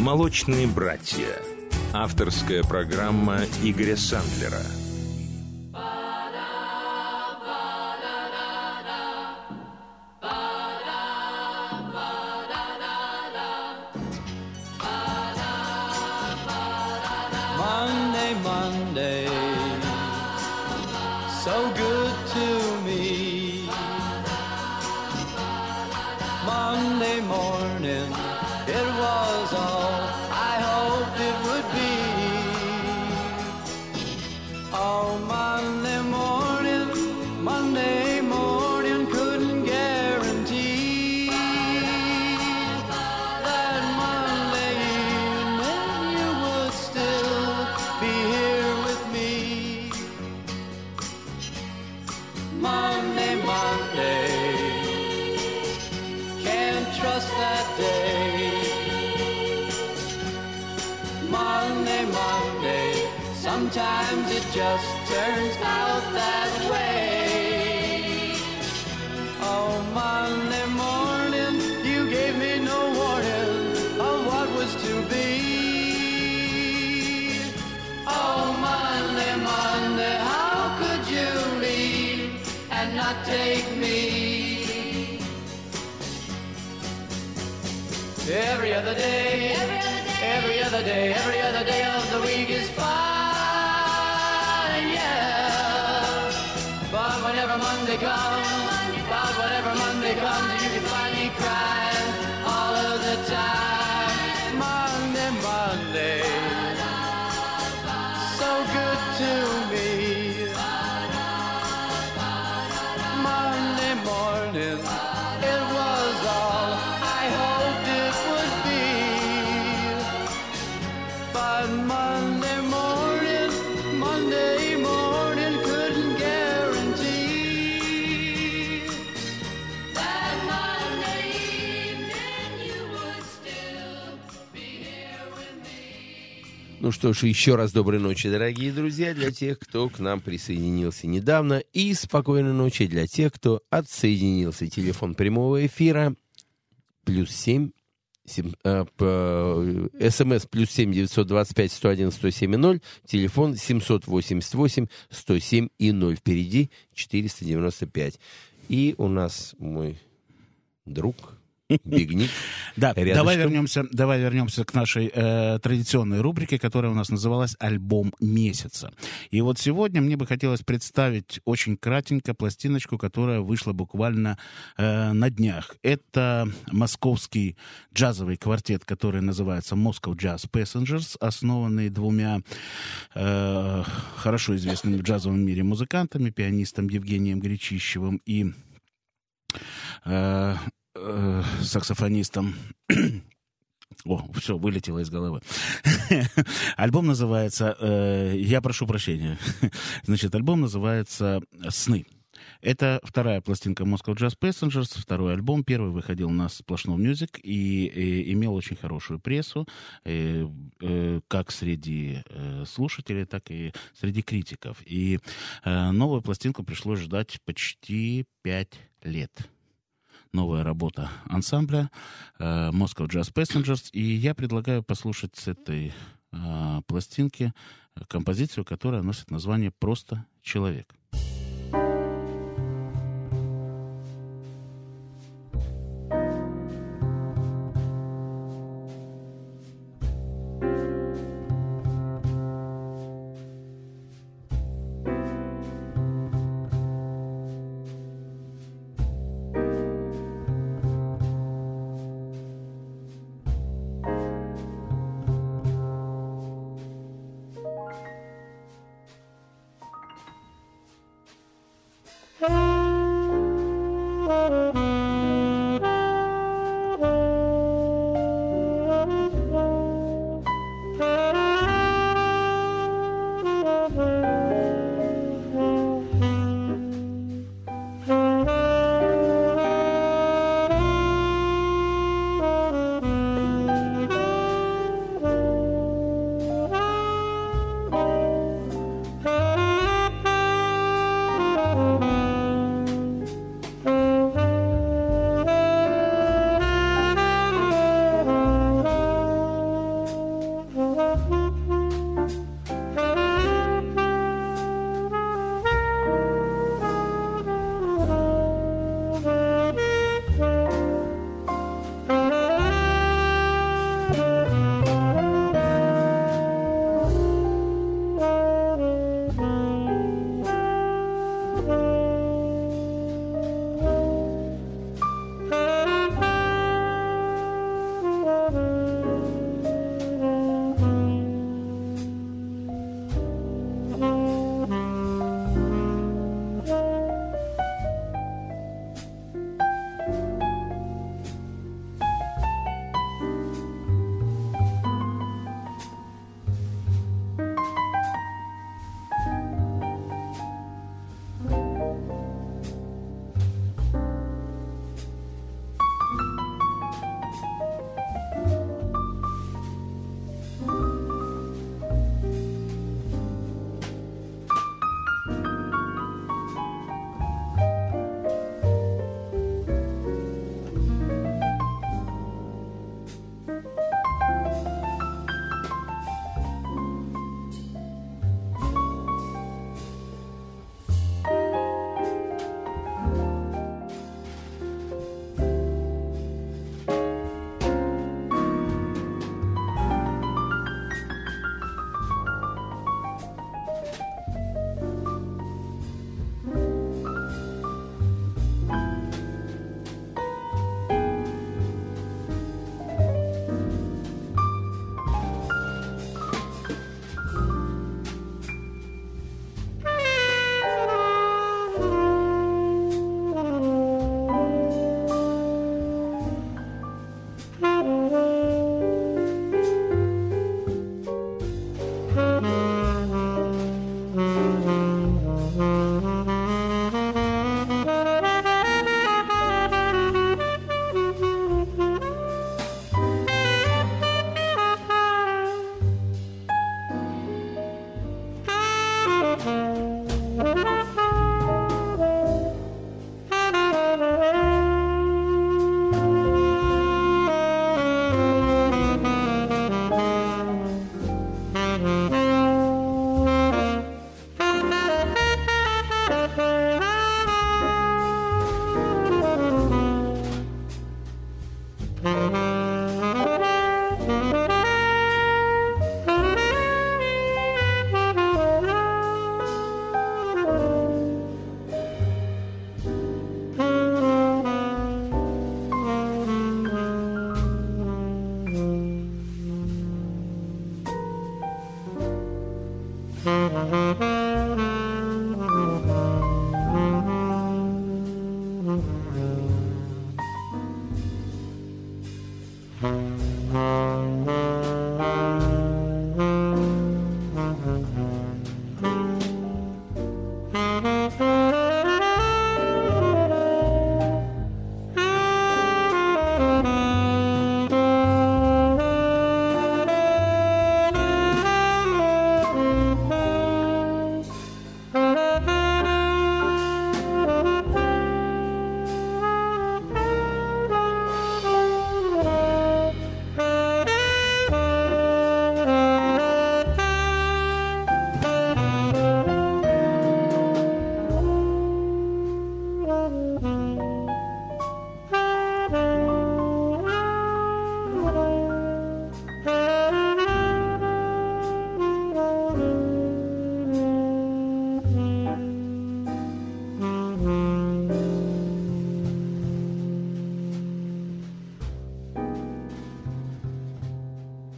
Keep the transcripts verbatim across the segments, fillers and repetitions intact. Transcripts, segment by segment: «Молочные братья». Авторская программа Игоря Сандлера. Sometimes it just turns out that way. Oh, Monday morning, you gave me no warning of what was to be. Oh, Monday, Monday, how could you leave and not take me? Every other day, every other day, every other day, every other day of the week is fine. But whenever Monday comes, but whenever Monday comes, you can find me crying all of the time. Monday, Monday, so good to me. Monday morning, it was all I hoped it would be. But Monday morning, Monday morning couldn't get. Ну что ж, еще раз доброй ночи, дорогие друзья, для тех, кто к нам присоединился недавно, и спокойной ночи для тех, кто отсоединился. Телефон прямого эфира плюс семь, СМС плюс семь девятьсот двадцать пять сто один сто семь и ноль, телефон семьсот восемьдесят восемь сто семь и ноль, впереди четыреста девяносто пять. И у нас мой друг. Бегник. Да, давай вернемся, давай вернемся к нашей э, традиционной рубрике, которая у нас называлась «Альбом месяца». И вот сегодня мне бы хотелось представить очень кратенько пластиночку, которая вышла буквально э, на днях. Это московский джазовый квартет, который называется Moscow Jazz Passengers, основанный двумя э, хорошо известными в джазовом мире музыкантами, пианистом Евгением Гречищевым и... Э, саксофонистом. О, все, вылетело из головы. Альбом называется... Э, я прошу прощения. Значит, альбом называется «Сны». Это вторая пластинка Moscow Jazz Passengers, второй альбом. Первый выходил на Splashdown Music и, и имел очень хорошую прессу, и, и, как среди слушателей, так и среди критиков. И э, новую пластинку пришлось ждать почти пять лет. Новая работа ансамбля э, Moscow Jazz Passengers. И я предлагаю послушать с этой э, пластинки композицию, которая носит название «Просто человек».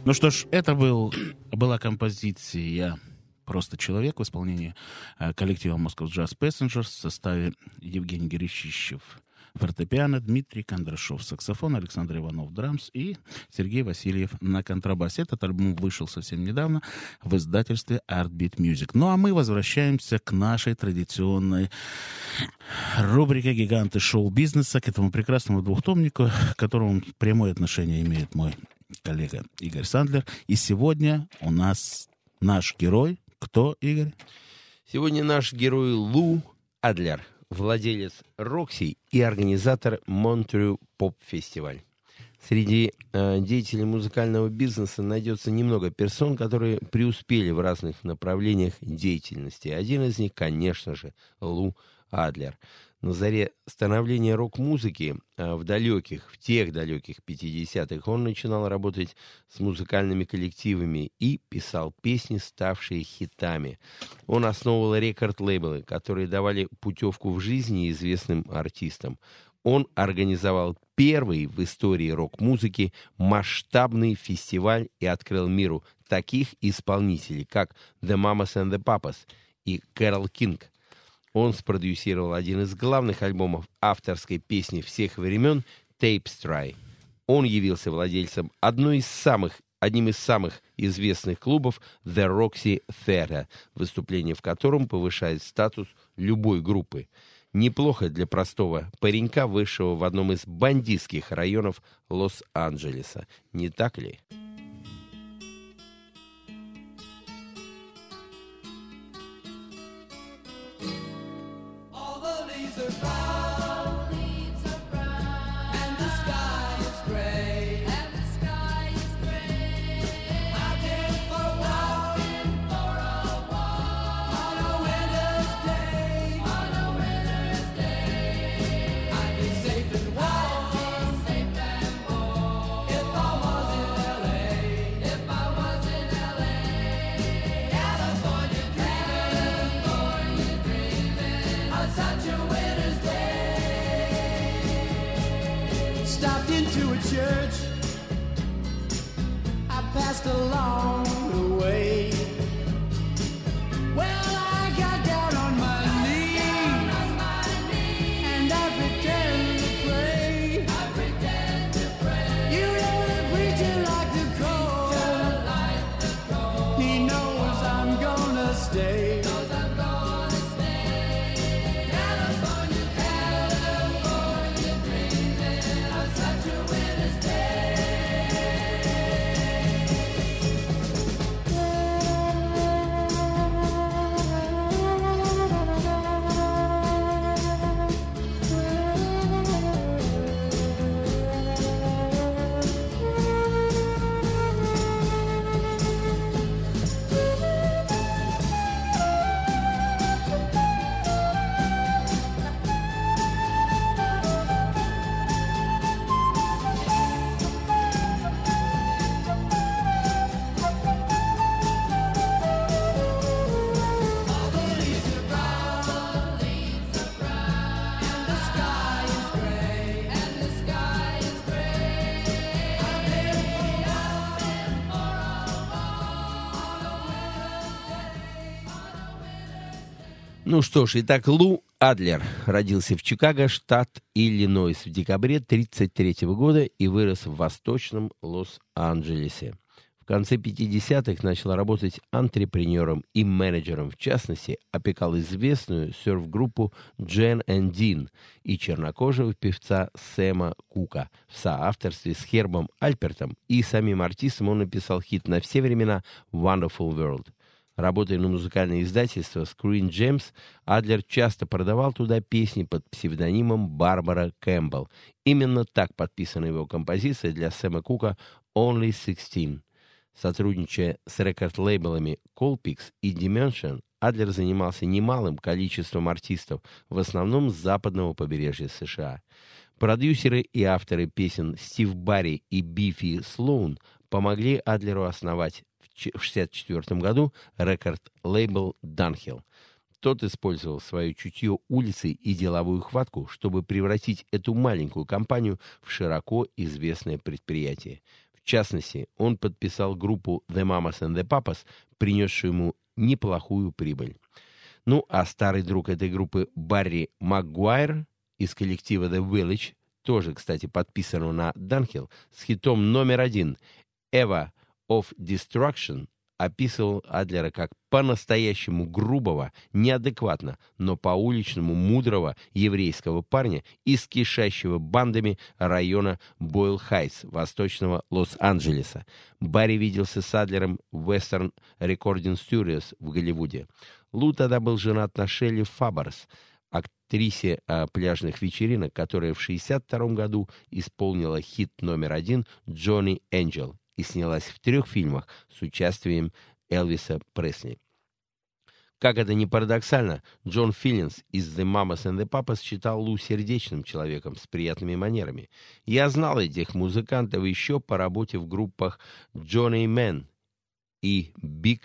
Ну что ж, это был, была композиция «Просто человек» в исполнении коллектива Moscow Jazz Passengers в составе Евгений Гречищев фортепиано, Дмитрий Кондрашов саксофон, Александр Иванов драмс и Сергей Васильев на контрабасе. Этот альбом вышел совсем недавно в издательстве Art Beat Music. Ну а мы возвращаемся к нашей традиционной рубрике «Гиганты шоу-бизнеса», к этому прекрасному двухтомнику, к которому прямое отношение имеет мой коллега Игорь Сандлер. И сегодня у нас наш герой. Кто, Игорь? Сегодня наш герой Лу Адлер, владелец «Рокси» и организатор «Монтерей Поп Фестиваль». Среди э, деятелей музыкального бизнеса найдется немного персон, которые преуспели в разных направлениях деятельности. Один из них, конечно же, Лу Адлер. На заре становления рок-музыки в далеких, в тех далеких пятидесятых он начинал работать с музыкальными коллективами и писал песни, ставшие хитами. Он основывал рекорд-лейблы, которые давали путевку в жизни известным артистам. Он организовал первый в истории рок-музыки масштабный фестиваль и открыл миру таких исполнителей, как The Mamas and the Papas и Кэрол Кинг. Он спродюсировал один из главных альбомов авторской песни всех времен «Tapestry». Он явился владельцем одной из самых, одним из самых известных клубов «The Roxy Theatre», выступление в котором повышает статус любой группы. Неплохо для простого паренька, вышедшего в одном из бандитских районов Лос-Анджелеса. Не так ли? All leaves are brown, and the sky is gray, and the sky into a church I passed along the way. Well, I got down on my knees and I pretended to pray. I pretend to pray. You know the preacher like the cold. He knows I'm gonna stay. Ну что ж, итак, Лу Адлер родился в Чикаго, штат Иллинойс, в декабре тысяча девятьсот тридцать третьего года и вырос в восточном Лос-Анджелесе. В конце пятидесятых начал работать антрепренером и менеджером, в частности, опекал известную серф-группу Джен энд Дин и чернокожего певца Сэма Кука. В соавторстве с Хербом Альпертом и самим артистом он написал хит на все времена «Wonderful World». Работая на музыкальное издательство Screen Gems, Адлер часто продавал туда песни под псевдонимом Барбара Кэмпбелл. Именно так подписана его композиция для Сэма Кука «Only шестнадцать». Сотрудничая с рекорд-лейблами Colpix и Dimension, Адлер занимался немалым количеством артистов, в основном с западного побережья США. Продюсеры и авторы песен Стив Барри и Бифи Слоун помогли Адлеру основать в шестьдесят четвертом году рекорд-лейбл «Данхилл». Тот использовал свое чутье улицы и деловую хватку, чтобы превратить эту маленькую компанию в широко известное предприятие. В частности, он подписал группу «The Mamas and the Papas», принесшую ему неплохую прибыль. Ну, а старый друг этой группы Барри Макгуайр из коллектива «The Village», тоже, кстати, подписанного на «Данхилл», с хитом номер один «Эва» of Destruction описывал Адлера как по-настоящему грубого, неадекватно, но по-уличному мудрого еврейского парня из кишащего бандами района Бойл-Хайтс, восточного Лос-Анджелеса. Барри виделся с Адлером в Western Recording Studios в Голливуде. Лу тогда был женат на Шелли Фаберс, актрисе а, пляжных вечеринок, которая в шестьдесят втором году исполнила хит номер один «Джонни Энджел» и снялась в трех фильмах с участием Элвиса Пресли. Как это ни парадоксально, Джон Филлинс из «The Mamas and the Papas» считал Лу сердечным человеком с приятными манерами. Я знал этих музыкантов еще по работе в группах «Johnny Man» и «Big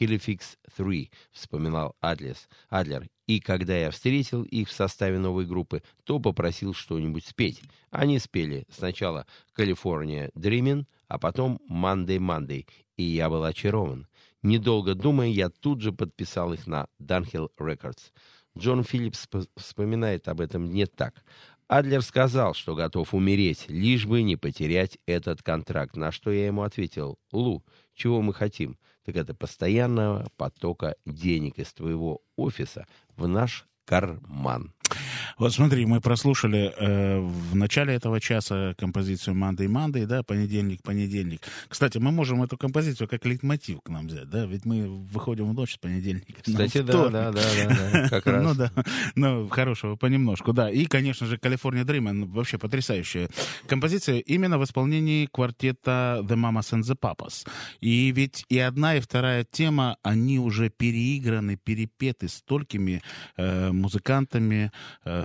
Helifix три», вспоминал Адлес, Адлер. И когда я встретил их в составе новой группы, то попросил что-нибудь спеть. Они спели сначала «California Dreamin'», а потом «Monday Monday», и я был очарован. Недолго думая, я тут же подписал их на Данхилл Рекордс. Джон Филлипс вспоминает об этом не так. Адлер сказал, что готов умереть, лишь бы не потерять этот контракт, на что я ему ответил: «Лу, чего мы хотим? Так это постоянного потока денег из твоего офиса в наш карман». Вот смотри, мы прослушали э, в начале этого часа композицию «Monday Monday», да, «Понедельник, понедельник». Кстати, мы можем эту композицию как лейтмотив к нам взять, да, ведь мы выходим в ночь с понедельника. Кстати, да, да, да, да, как раз. Ну да, ну хорошего понемножку, да. И, конечно же, «California Dreamin'» вообще потрясающая композиция, именно в исполнении квартета «The Mamas and the Papas». И ведь и одна, и вторая тема, они уже переиграны, перепеты столькими э, музыкантами, э,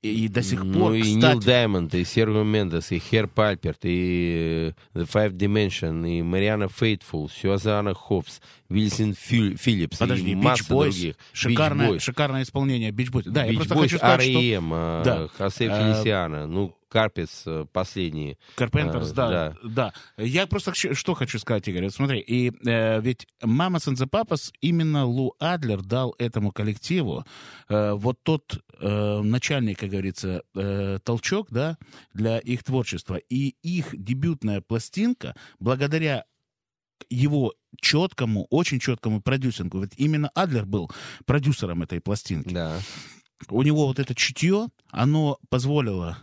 и до сих пор, ну, и кстати... Нил Даймонд, и Серго Мендес, и Херб Альперт, и The Five Dimension, и Мариана Фейтфул, Сюзанна Хопс, Вильсон Филлипс, подожди, и масса Бойс, других. Шикарное, шикарное исполнение «Бич Бойс». Да, Beach я просто Boys, хочу сказать, что... ар и эм, да. Хосе Фелисиано, ну... Карпетс последние. Карпентерс, да, да, да. Я просто что хочу сказать, Игорь. Смотри, и э, ведь Mamas and the Papas, именно Лу Адлер дал этому коллективу э, вот тот э, начальный, как говорится, э, толчок, да, для их творчества. И их дебютная пластинка, благодаря его четкому, очень четкому продюсингу, ведь именно Адлер был продюсером этой пластинки. Да. У него вот это чутье, оно позволило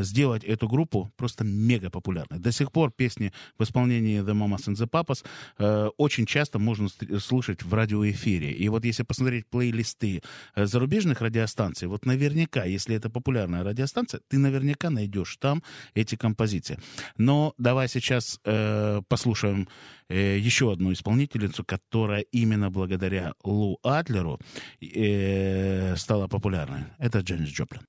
сделать эту группу просто мега популярной. До сих пор песни в исполнении The Mamas and the Papas э, очень часто можно слушать в радиоэфире. И вот если посмотреть плейлисты зарубежных радиостанций, вот наверняка, если это популярная радиостанция, ты наверняка найдешь там эти композиции. Но давай сейчас э, послушаем э, еще одну исполнительницу, которая именно благодаря Лу Адлеру э, стала популярной. Это Дженис Джоплин.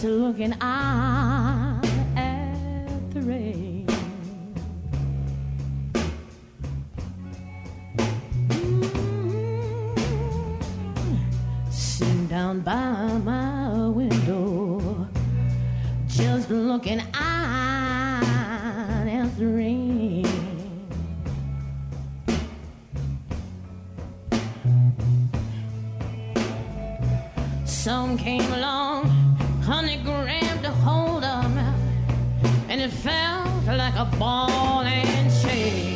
Looking out at the rain. Mm-hmm. Sitting down by my window, just looking out at the rain. Some came along, honey grabbed a hold of me, and it felt like a ball and chain.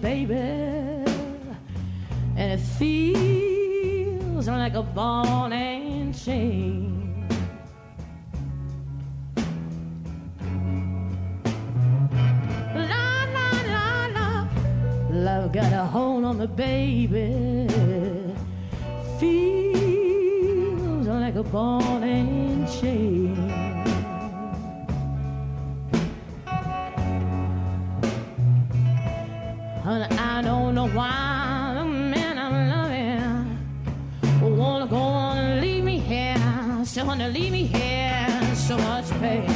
Baby, and it feels like a ball and chain. La la la la, love got a hold on me, baby. Feels like a ball and chain. I don't know why the man I'm loving wanna go on and leave me here, so wanna leave me here, so much pain.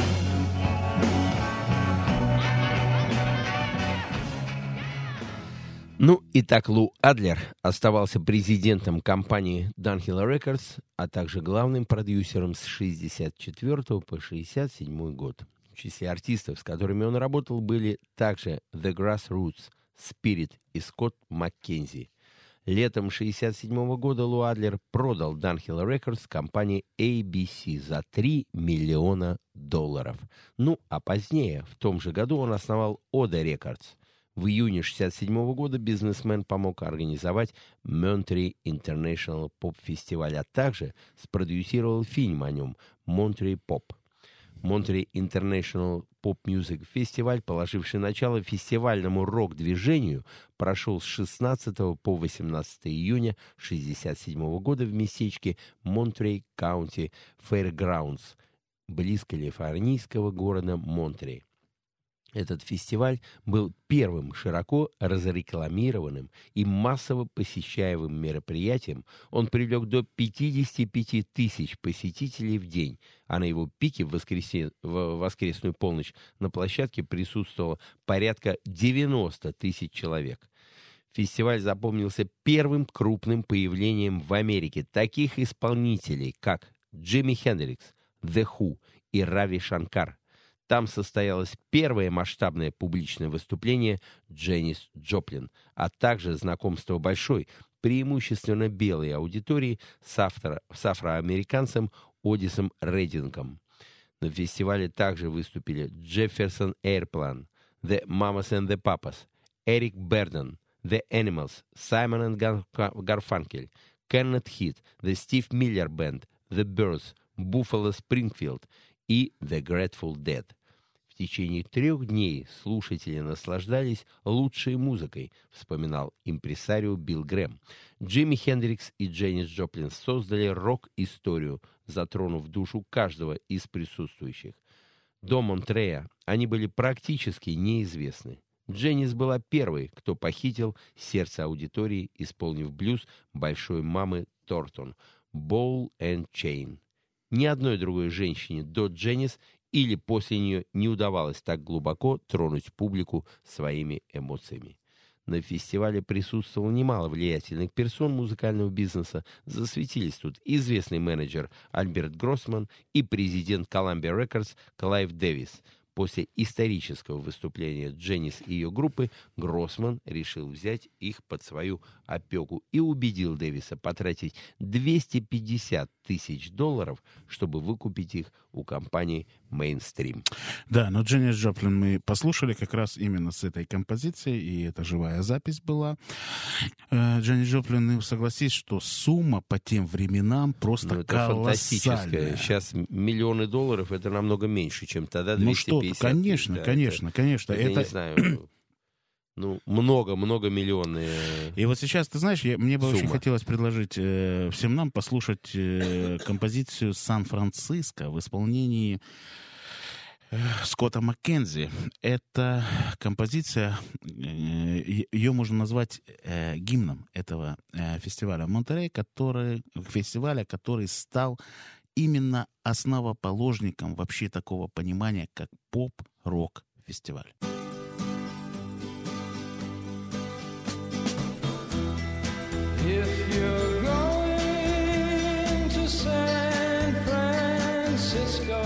Ну, итак, Лу Адлер оставался президентом компании Данхилл Рекордс, а также главным продюсером с шестьдесят четвёртого по шестьдесят седьмой год. В числе артистов, с которыми он работал, были также The Grassroots, Спирит и Скотт Маккензи. Летом шестьдесят седьмого года Лу Адлер продал Данхилл Рекордс компании эй би си за три миллиона долларов. Ну, а позднее, в том же году, он основал Ода Рекордс. В июне шестьдесят седьмого года бизнесмен помог организовать Монтерей Интернешнл Поп Фестиваль, а также спродюсировал фильм о нем «Монтерей Поп». Монтерей Интернешнл Поп Мьюзик Фестиваль, положивший начало фестивальному рок-движению, прошел с шестнадцатого по восемнадцатое июня тысяча девятьсот шестьдесят седьмого года в местечке Монтерей, Каунти Фэйрграундс, близ калифорнийского города Монтерей. Этот фестиваль был первым широко разрекламированным и массово посещаемым мероприятием. Он привлек до пятидесяти пяти тысяч посетителей в день, а на его пике в, воскресен... в воскресную полночь на площадке присутствовало порядка девяноста тысяч человек. Фестиваль запомнился первым крупным появлением в Америке таких исполнителей, как Джими Хендрикс, The Who и Рави Шанкар. Там состоялось первое масштабное публичное выступление Дженис Джоплин, а также знакомство большой, преимущественно белой аудитории с, автор, с афроамериканцем Одисом Реддингом. На фестивале также выступили Jefferson Airplane, The Mamas and the Papas, Эрик Берден, The Animals, Саймон и Гарфанкель, Кеннет Хит, The Стив Миллер Band, The Birds, Buffalo Springfield и The Grateful Dead. В течение трех дней слушатели наслаждались лучшей музыкой, вспоминал импресарио Билл Грэм. Джимми Хендрикс и Дженис Джоплин создали рок-историю, затронув душу каждого из присутствующих. До Монтерея они были практически неизвестны. Дженис была первой, кто похитил сердце аудитории, исполнив блюз большой мамы Тортон «Ball and Chain». Ни одной другой женщине до Дженис или после нее не удавалось так глубоко тронуть публику своими эмоциями. На фестивале присутствовало немало влиятельных персон музыкального бизнеса. Засветились тут известный менеджер Альберт Гроссман и президент Columbia Records Клайв Дэвис. После исторического выступления Дженис и ее группы Гроссман решил взять их под свою опеку и убедил Дэвиса потратить двести пятьдесят тысяч долларов, чтобы выкупить их у компании «Мейнстрим». Да, но Дженис Джоплин мы послушали как раз именно с этой композицией, и это живая запись была. Дженис Джоплин, согласись, что сумма по тем временам просто ну, колоссальная. Фантастическая. Сейчас миллионы долларов — это намного меньше, чем тогда двести пятьдесят. Ну, конечно, да, конечно, это, конечно. Это, это... Я не знаю, ну, много-много миллионные. И вот сейчас, ты знаешь, я, мне бы сумма. Очень хотелось предложить э, всем нам послушать э, композицию «Сан-Франциско» в исполнении э, Скотта Маккензи. Это композиция, э, ее можно назвать э, гимном этого э, фестиваля Монтерей, который, фестиваля, который стал именно основоположником вообще такого понимания, как поп-рок-фестиваль. If you're going to San Francisco,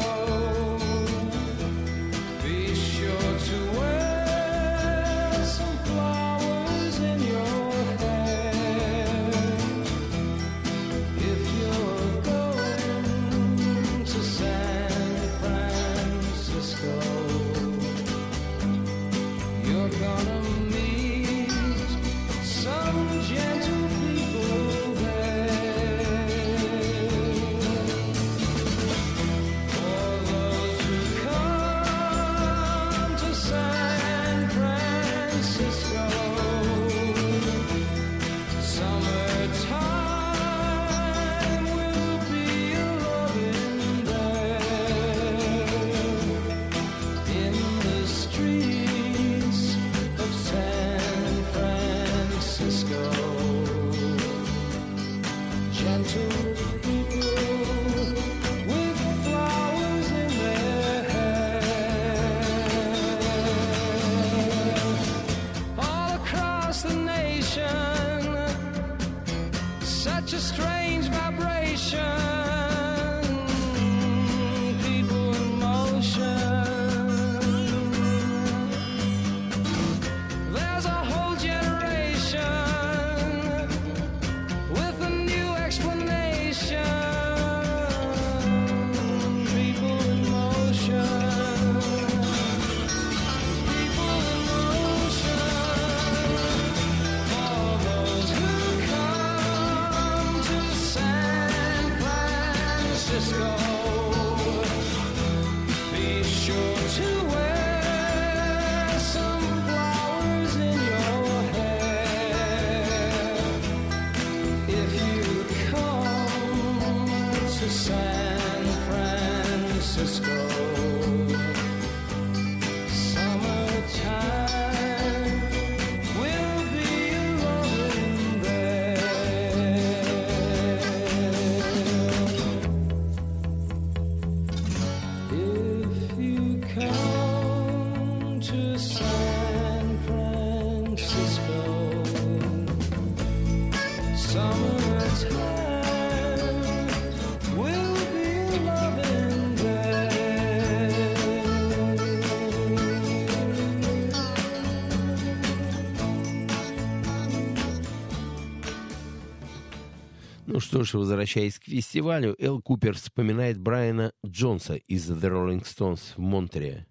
Что ж, возвращаясь к фестивалю, Эл Купер вспоминает Брайана Джонса из The Rolling Stones в Монтерее.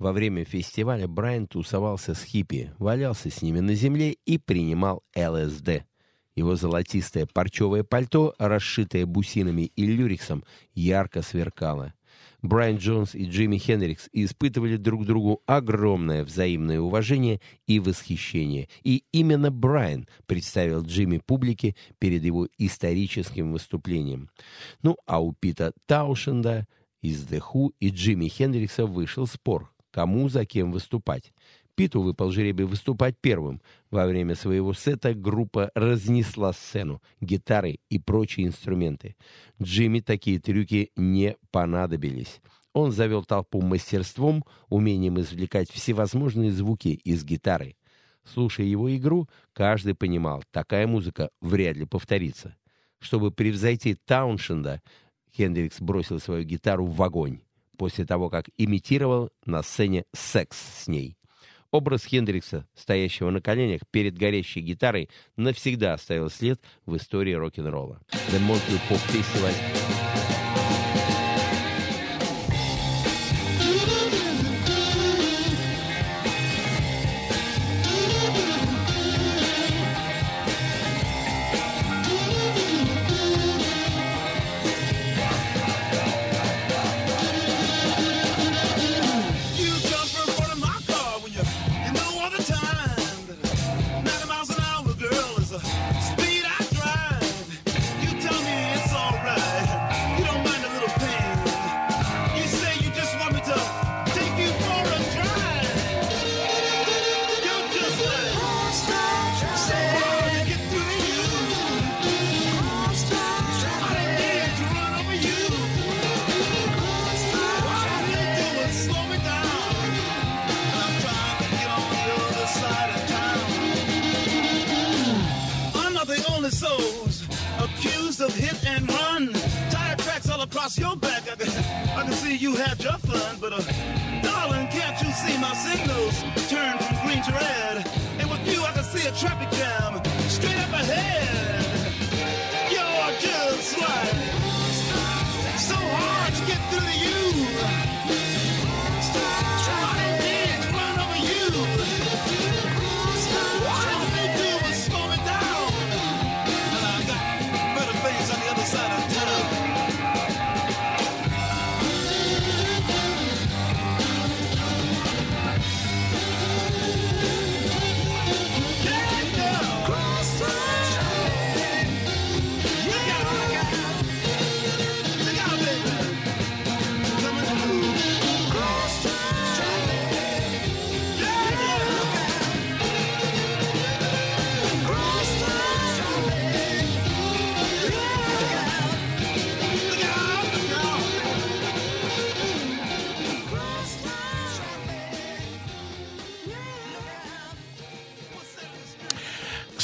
Во время фестиваля Брайан тусовался с хиппи, валялся с ними на земле и принимал ЛСД. Его золотистое парчевое пальто, расшитое бусинами и люрексом, ярко сверкало. Брайан Джонс и Джими Хендрикс испытывали друг другу огромное взаимное уважение и восхищение. И именно Брайан представил Джимми публике перед его историческим выступлением. Ну, а у Пита Таушенда из The Who и Джимми Хендрикса вышел спор, кому за кем выступать. Питу выпал жребий выступать первым. Во время своего сета группа разнесла сцену, гитары и прочие инструменты. Джимми такие трюки не понадобились. Он завел толпу мастерством, умением извлекать всевозможные звуки из гитары. Слушая его игру, каждый понимал, такая музыка вряд ли повторится. Чтобы превзойти Тауншенда, Хендрикс бросил свою гитару в огонь, после того, как имитировал на сцене секс с ней. Образ Хендрикса, стоящего на коленях перед горящей гитарой, навсегда оставил след в истории рок-н-ролла. The Moscow Pop Festival.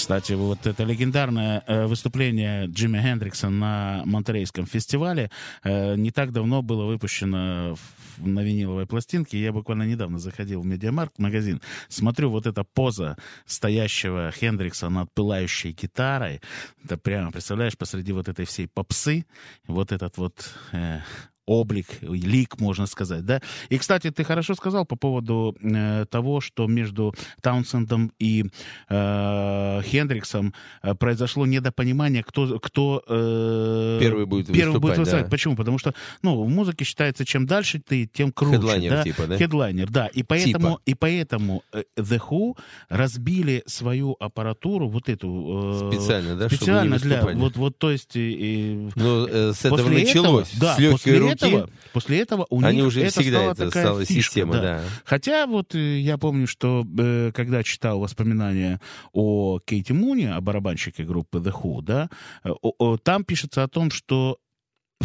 Кстати, вот это легендарное выступление Джимми Хендрикса на Монтерейском фестивале не так давно было выпущено на виниловой пластинке. Я буквально недавно заходил в Медиамаркт магазин, смотрю, вот эта поза стоящего Хендрикса над пылающей гитарой. Это прямо, представляешь, посреди вот этой всей попсы, вот этот вот... Э- облик, лик, можно сказать, да. И, кстати, ты хорошо сказал по поводу э, того, что между Таунсендом и э, Хендриксом э, произошло недопонимание, кто, кто э, первый будет первый выступать. Будет выступать. Да. Почему? Потому что, ну, в музыке считается, чем дальше ты, тем круче. Хедлайнер, да? Типа, да? Хедлайнер, да. И поэтому, типа. и поэтому The Who разбили свою аппаратуру, вот эту... Э, специально, да? Специально для... Вот, вот, то есть... Э, ну, э, с этого началось. Этого, да, с легкой руки. Этого, после этого у Они них уже это всегда стала это такая стала фишка, система, да. Да. Хотя вот я помню, что э, когда читал воспоминания о Кейти Муни, о барабанщике группы The Who, да, о, о, там пишется о том, что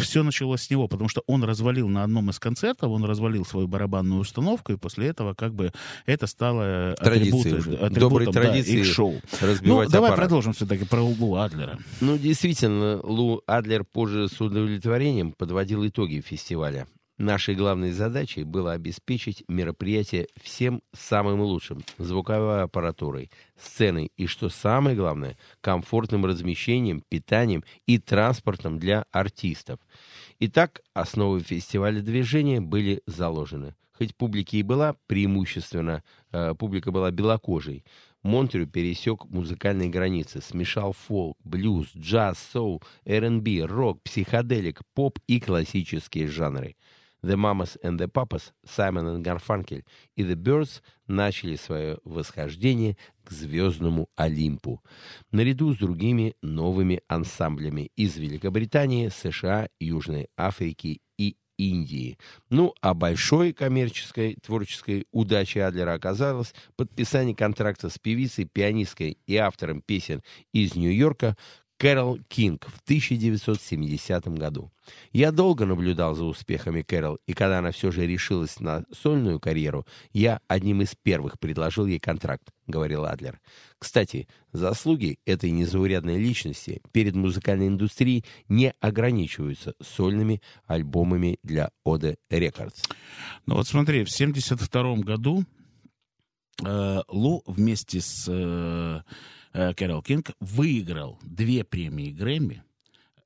все началось с него, потому что он развалил на одном из концертов, он развалил свою барабанную установку, и после этого как бы это стало атрибутом, атрибутом да, их шоу. Ну, давай аппарат. Продолжим все-таки про Лу Адлера. Ну, действительно, Лу Адлер позже с удовлетворением подводил итоги фестиваля. Нашей главной задачей было обеспечить мероприятие всем самым лучшим – звуковой аппаратурой, сценой и, что самое главное, комфортным размещением, питанием и транспортом для артистов. Итак, основы фестиваля движения были заложены. Хоть публика и была преимущественно, э, публика была белокожей, Монтерю пересек музыкальные границы, смешал фолк, блюз, джаз, соул, эр энд би, рок, психоделик, поп и классические жанры. The Mamas and the Papas, Саймон и Гарфанкель и The Birds начали свое восхождение к звездному Олимпу, наряду с другими новыми ансамблями из Великобритании, США, Южной Африки и Индии. Ну, а большой коммерческой творческой удачей Адлера оказалось подписание контракта с певицей, пианисткой и автором песен из Нью-Йорка Кэрол Кинг в тысяча девятьсот семидесятом году. Я долго наблюдал за успехами Кэрол, и когда она все же решилась на сольную карьеру, я одним из первых предложил ей контракт, говорил Адлер. Кстати, заслуги этой незаурядной личности перед музыкальной индустрией не ограничиваются сольными альбомами для Оде Рекордс. Ну вот смотри, в семьдесят втором году э, Лу вместе с... Э, Кэрол Кинг выиграл две премии Грэмми.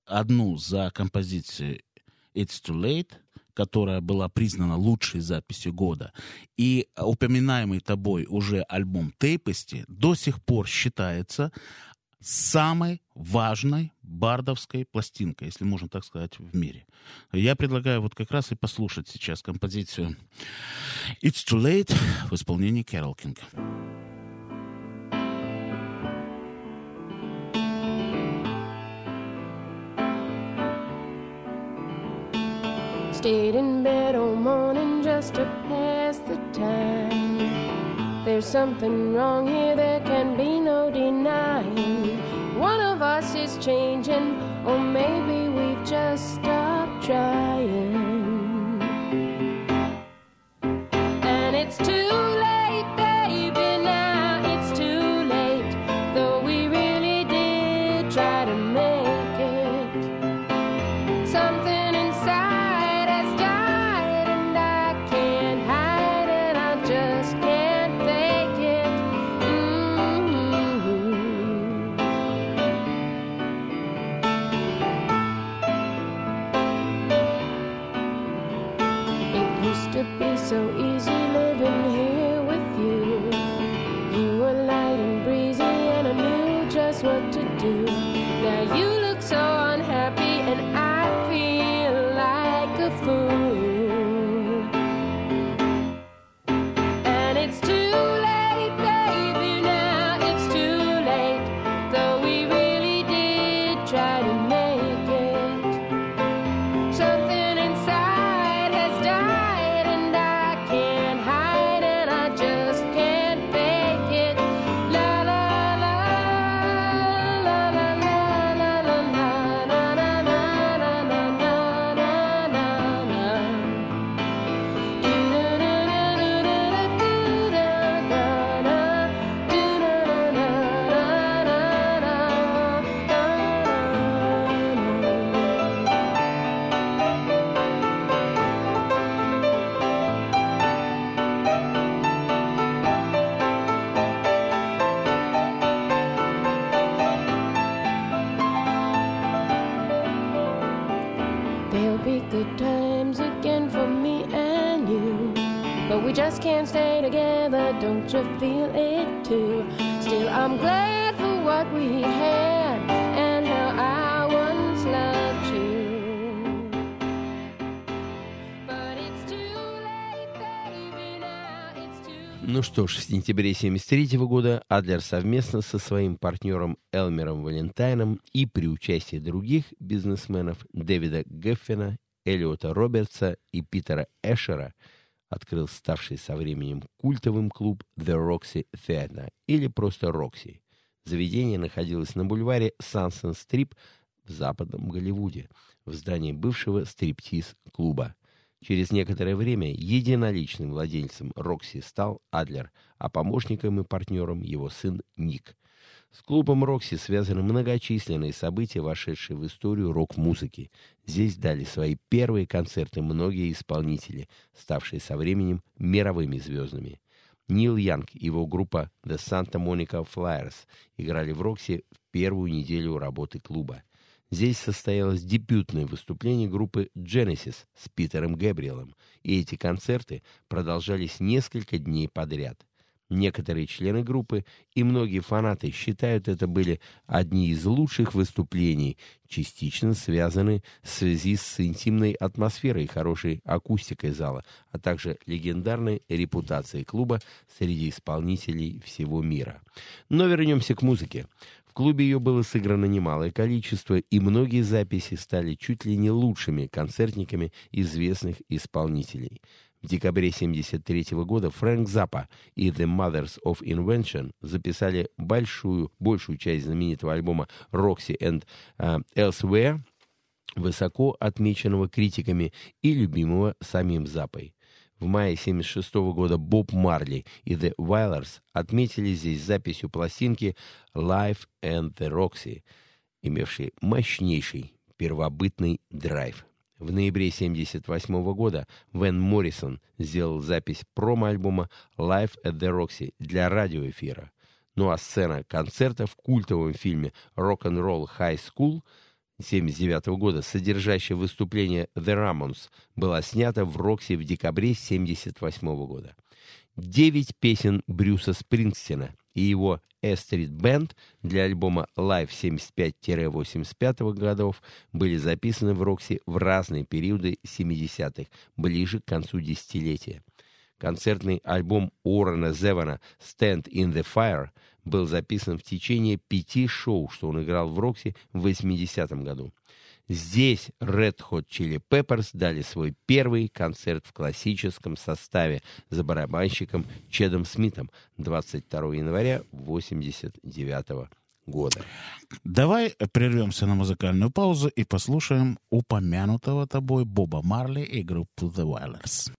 Одну за композицию «It's Too Late», которая была признана лучшей записью года. И упоминаемый тобой уже альбом «Tapestry» до сих пор считается самой важной бардовской пластинкой, если можно так сказать, в мире. Я предлагаю вот как раз и послушать сейчас композицию «It's Too Late» в исполнении Кэрол Кинг. Stayed in bed all morning just to pass the time. There's something wrong here, there can be no denying. One of us is changing, or maybe we've just stopped trying. And it's too late, baby, now it's too late. Though we really did try to make it. Something so easy living here with you. You were light and breezy and I knew just what to do. Now you look so unhappy and I feel like a fool. And it's too late, baby, now it's too late. Though we really did try to make it. Something inside has died. Just can't stay together, don't you feel it too? Still, I'm glad for what we had and how I once loved you. But it's too late, baby, now it's too late. Ну что ж, в сентябре семьдесят третьего года Адлер совместно со своим партнером Элмером Валентайном и при участии других бизнесменов Дэвида Геффина, Эллиота Робертса и Питера Эшера открыл ставший со временем культовым клуб The Roxy Theatre, или просто Рокси. Заведение находилось на бульваре Сансен-Стрип в западном Голливуде, в здании бывшего стриптиз-клуба. Через некоторое время единоличным владельцем Рокси стал Адлер, а помощником и партнером его сын Ник. С клубом «Рокси» связаны многочисленные события, вошедшие в историю рок-музыки. Здесь дали свои первые концерты многие исполнители, ставшие со временем мировыми звездами. Нил Янг и его группа «The Santa Monica Flyers» играли в «Рокси» в первую неделю работы клуба. Здесь состоялось дебютное выступление группы Genesis с Питером Гэбриэлом, и эти концерты продолжались несколько дней подряд. Некоторые члены группы и многие фанаты считают, это были одни из лучших выступлений, частично связаны в связи с интимной атмосферой, хорошей акустикой зала, а также легендарной репутацией клуба среди исполнителей всего мира. Но вернемся к музыке. В клубе ее было сыграно немалое количество, и многие записи стали чуть ли не лучшими концертниками известных исполнителей. В декабре тысяча девятьсот семьдесят третьего года Фрэнк Заппа и The Mothers of Invention записали большую, большую часть знаменитого альбома «Roxy and uh, Elsewhere», высоко отмеченного критиками и любимого самим Заппой. В мае тысяча девятьсот семьдесят шестого года Боб Марли и The Wailers отметили здесь записью пластинки «Life and the Roxy», имевшей мощнейший первобытный драйв. В ноябре тысяча девятьсот семьдесят восьмого года Вен Моррисон сделал запись промо-альбома «Life at the Roxy» для радиоэфира. Ну а сцена концерта в культовом фильме «Rock'n'Roll High School» тысяча девятьсот семьдесят девятого года, содержащее выступление The Ramones, была снята в «Рокси» в декабре тысяча девятьсот семьдесят восьмого года. Девять песен Брюса Спрингстина и его «A-Street Band» для альбома «Live» семьдесят пять — восемьдесят пять годов были записаны в «Рокси» в разные периоды семидесятых, ближе к концу десятилетия. Концертный альбом Уоррена Зевана «Stand in the Fire» был записан в течение пяти шоу, что он играл в «Рокси» в восьмидесятом году. Здесь Red Hot Chili Peppers дали свой первый концерт в классическом составе за барабанщиком Чедом Смитом двадцать второго января тысяча девятьсот восемьдесят девятого года. Давай прервемся на музыкальную паузу и послушаем упомянутого тобой Боба Марли и группу The Wailers.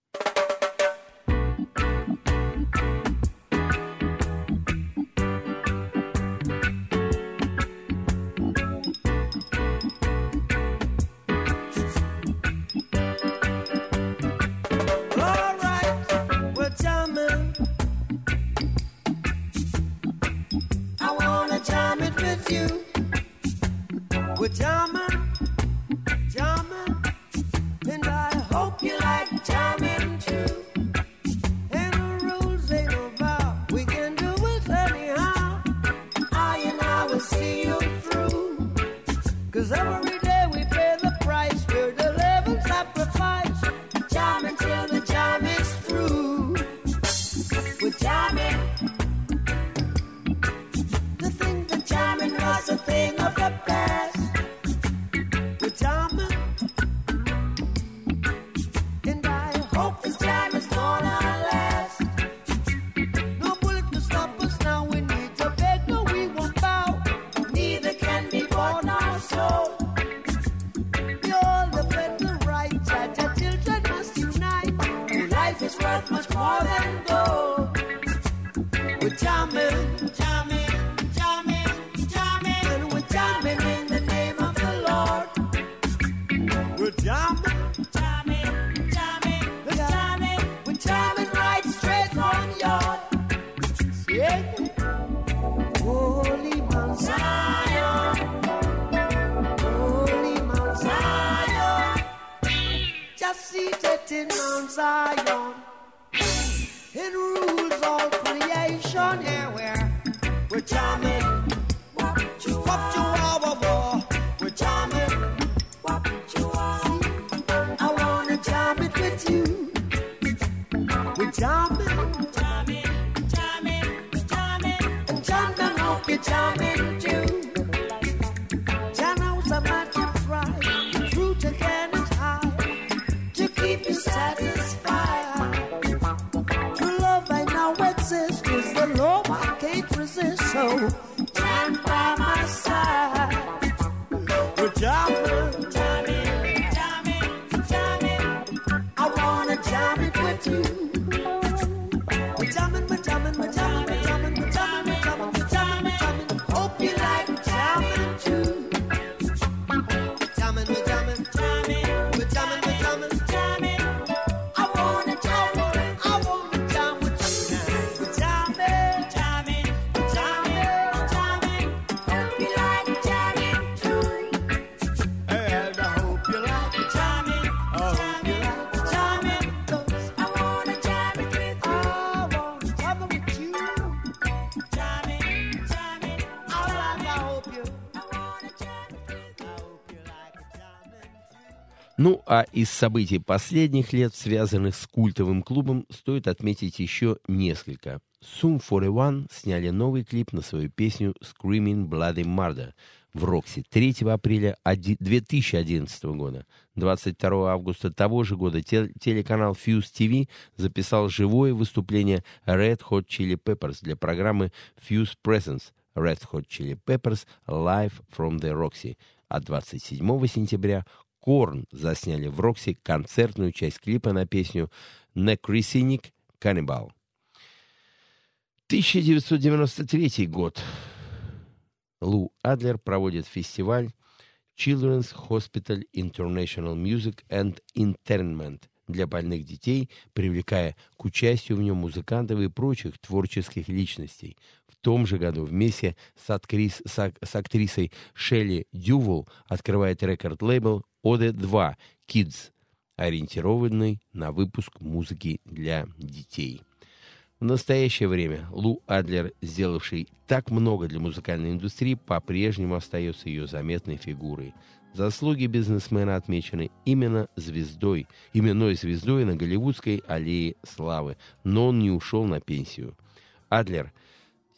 Ну, а из событий последних лет, связанных с культовым клубом, стоит отметить еще несколько. Sum сорок один сняли новый клип на свою песню «Screaming Bloody Murder» в «Рокси» третьего апреля две тысячи одиннадцатого года. двадцать второго августа того же года телеканал Fuse ти ви записал живое выступление Red Hot Chili Peppers для программы Fuse Presents Red Hot Chili Peppers Live from the Roxy, а двадцать седьмого сентября Корн засняли в «Рокси» концертную часть клипа на песню «Necrosinic Cannibal». тысяча девятьсот девяносто третий год. Лу Адлер проводит фестиваль Children's Hospital International Music and Internment для больных детей, привлекая к участию в нем музыкантов и прочих творческих личностей. В том же году вместе с, актрис, с, с актрисой Шелли Дювал открывает рекорд-лейбл о дэ два Kids, ориентированный на выпуск музыки для детей. В настоящее время Лу Адлер, сделавший так много для музыкальной индустрии, по-прежнему остается ее заметной фигурой. Заслуги бизнесмена отмечены именно звездой, именной звездой на Голливудской аллее славы, но он не ушел на пенсию. Адлер,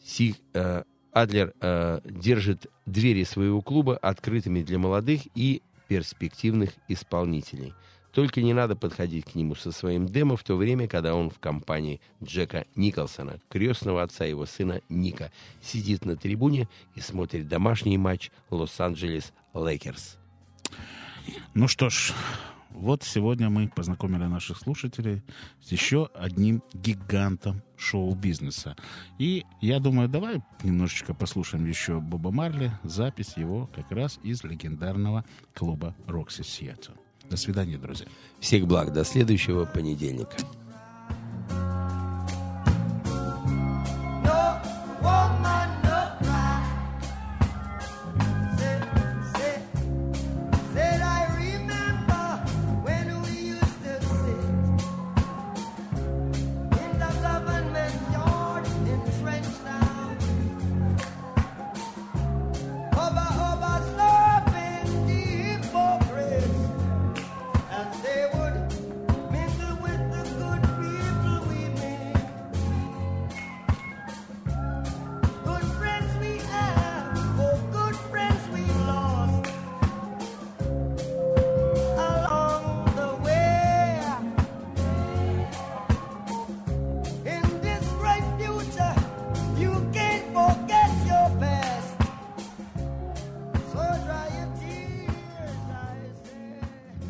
си, э, Адлер э, держит двери своего клуба открытыми для молодых и перспективных исполнителей. Только не надо подходить к нему со своим демо в то время, когда он в компании Джека Николсона, крестного отца его сына Ника, сидит на трибуне и смотрит домашний матч Лос-Анджелес Лейкерс. Ну что ж, вот сегодня мы познакомили наших слушателей с еще одним гигантом шоу-бизнеса. И я думаю, давай немножечко послушаем еще Боба Марли, запись его как раз из легендарного клуба «Roxy Theatre». До свидания, друзья. Всех благ. До следующего понедельника.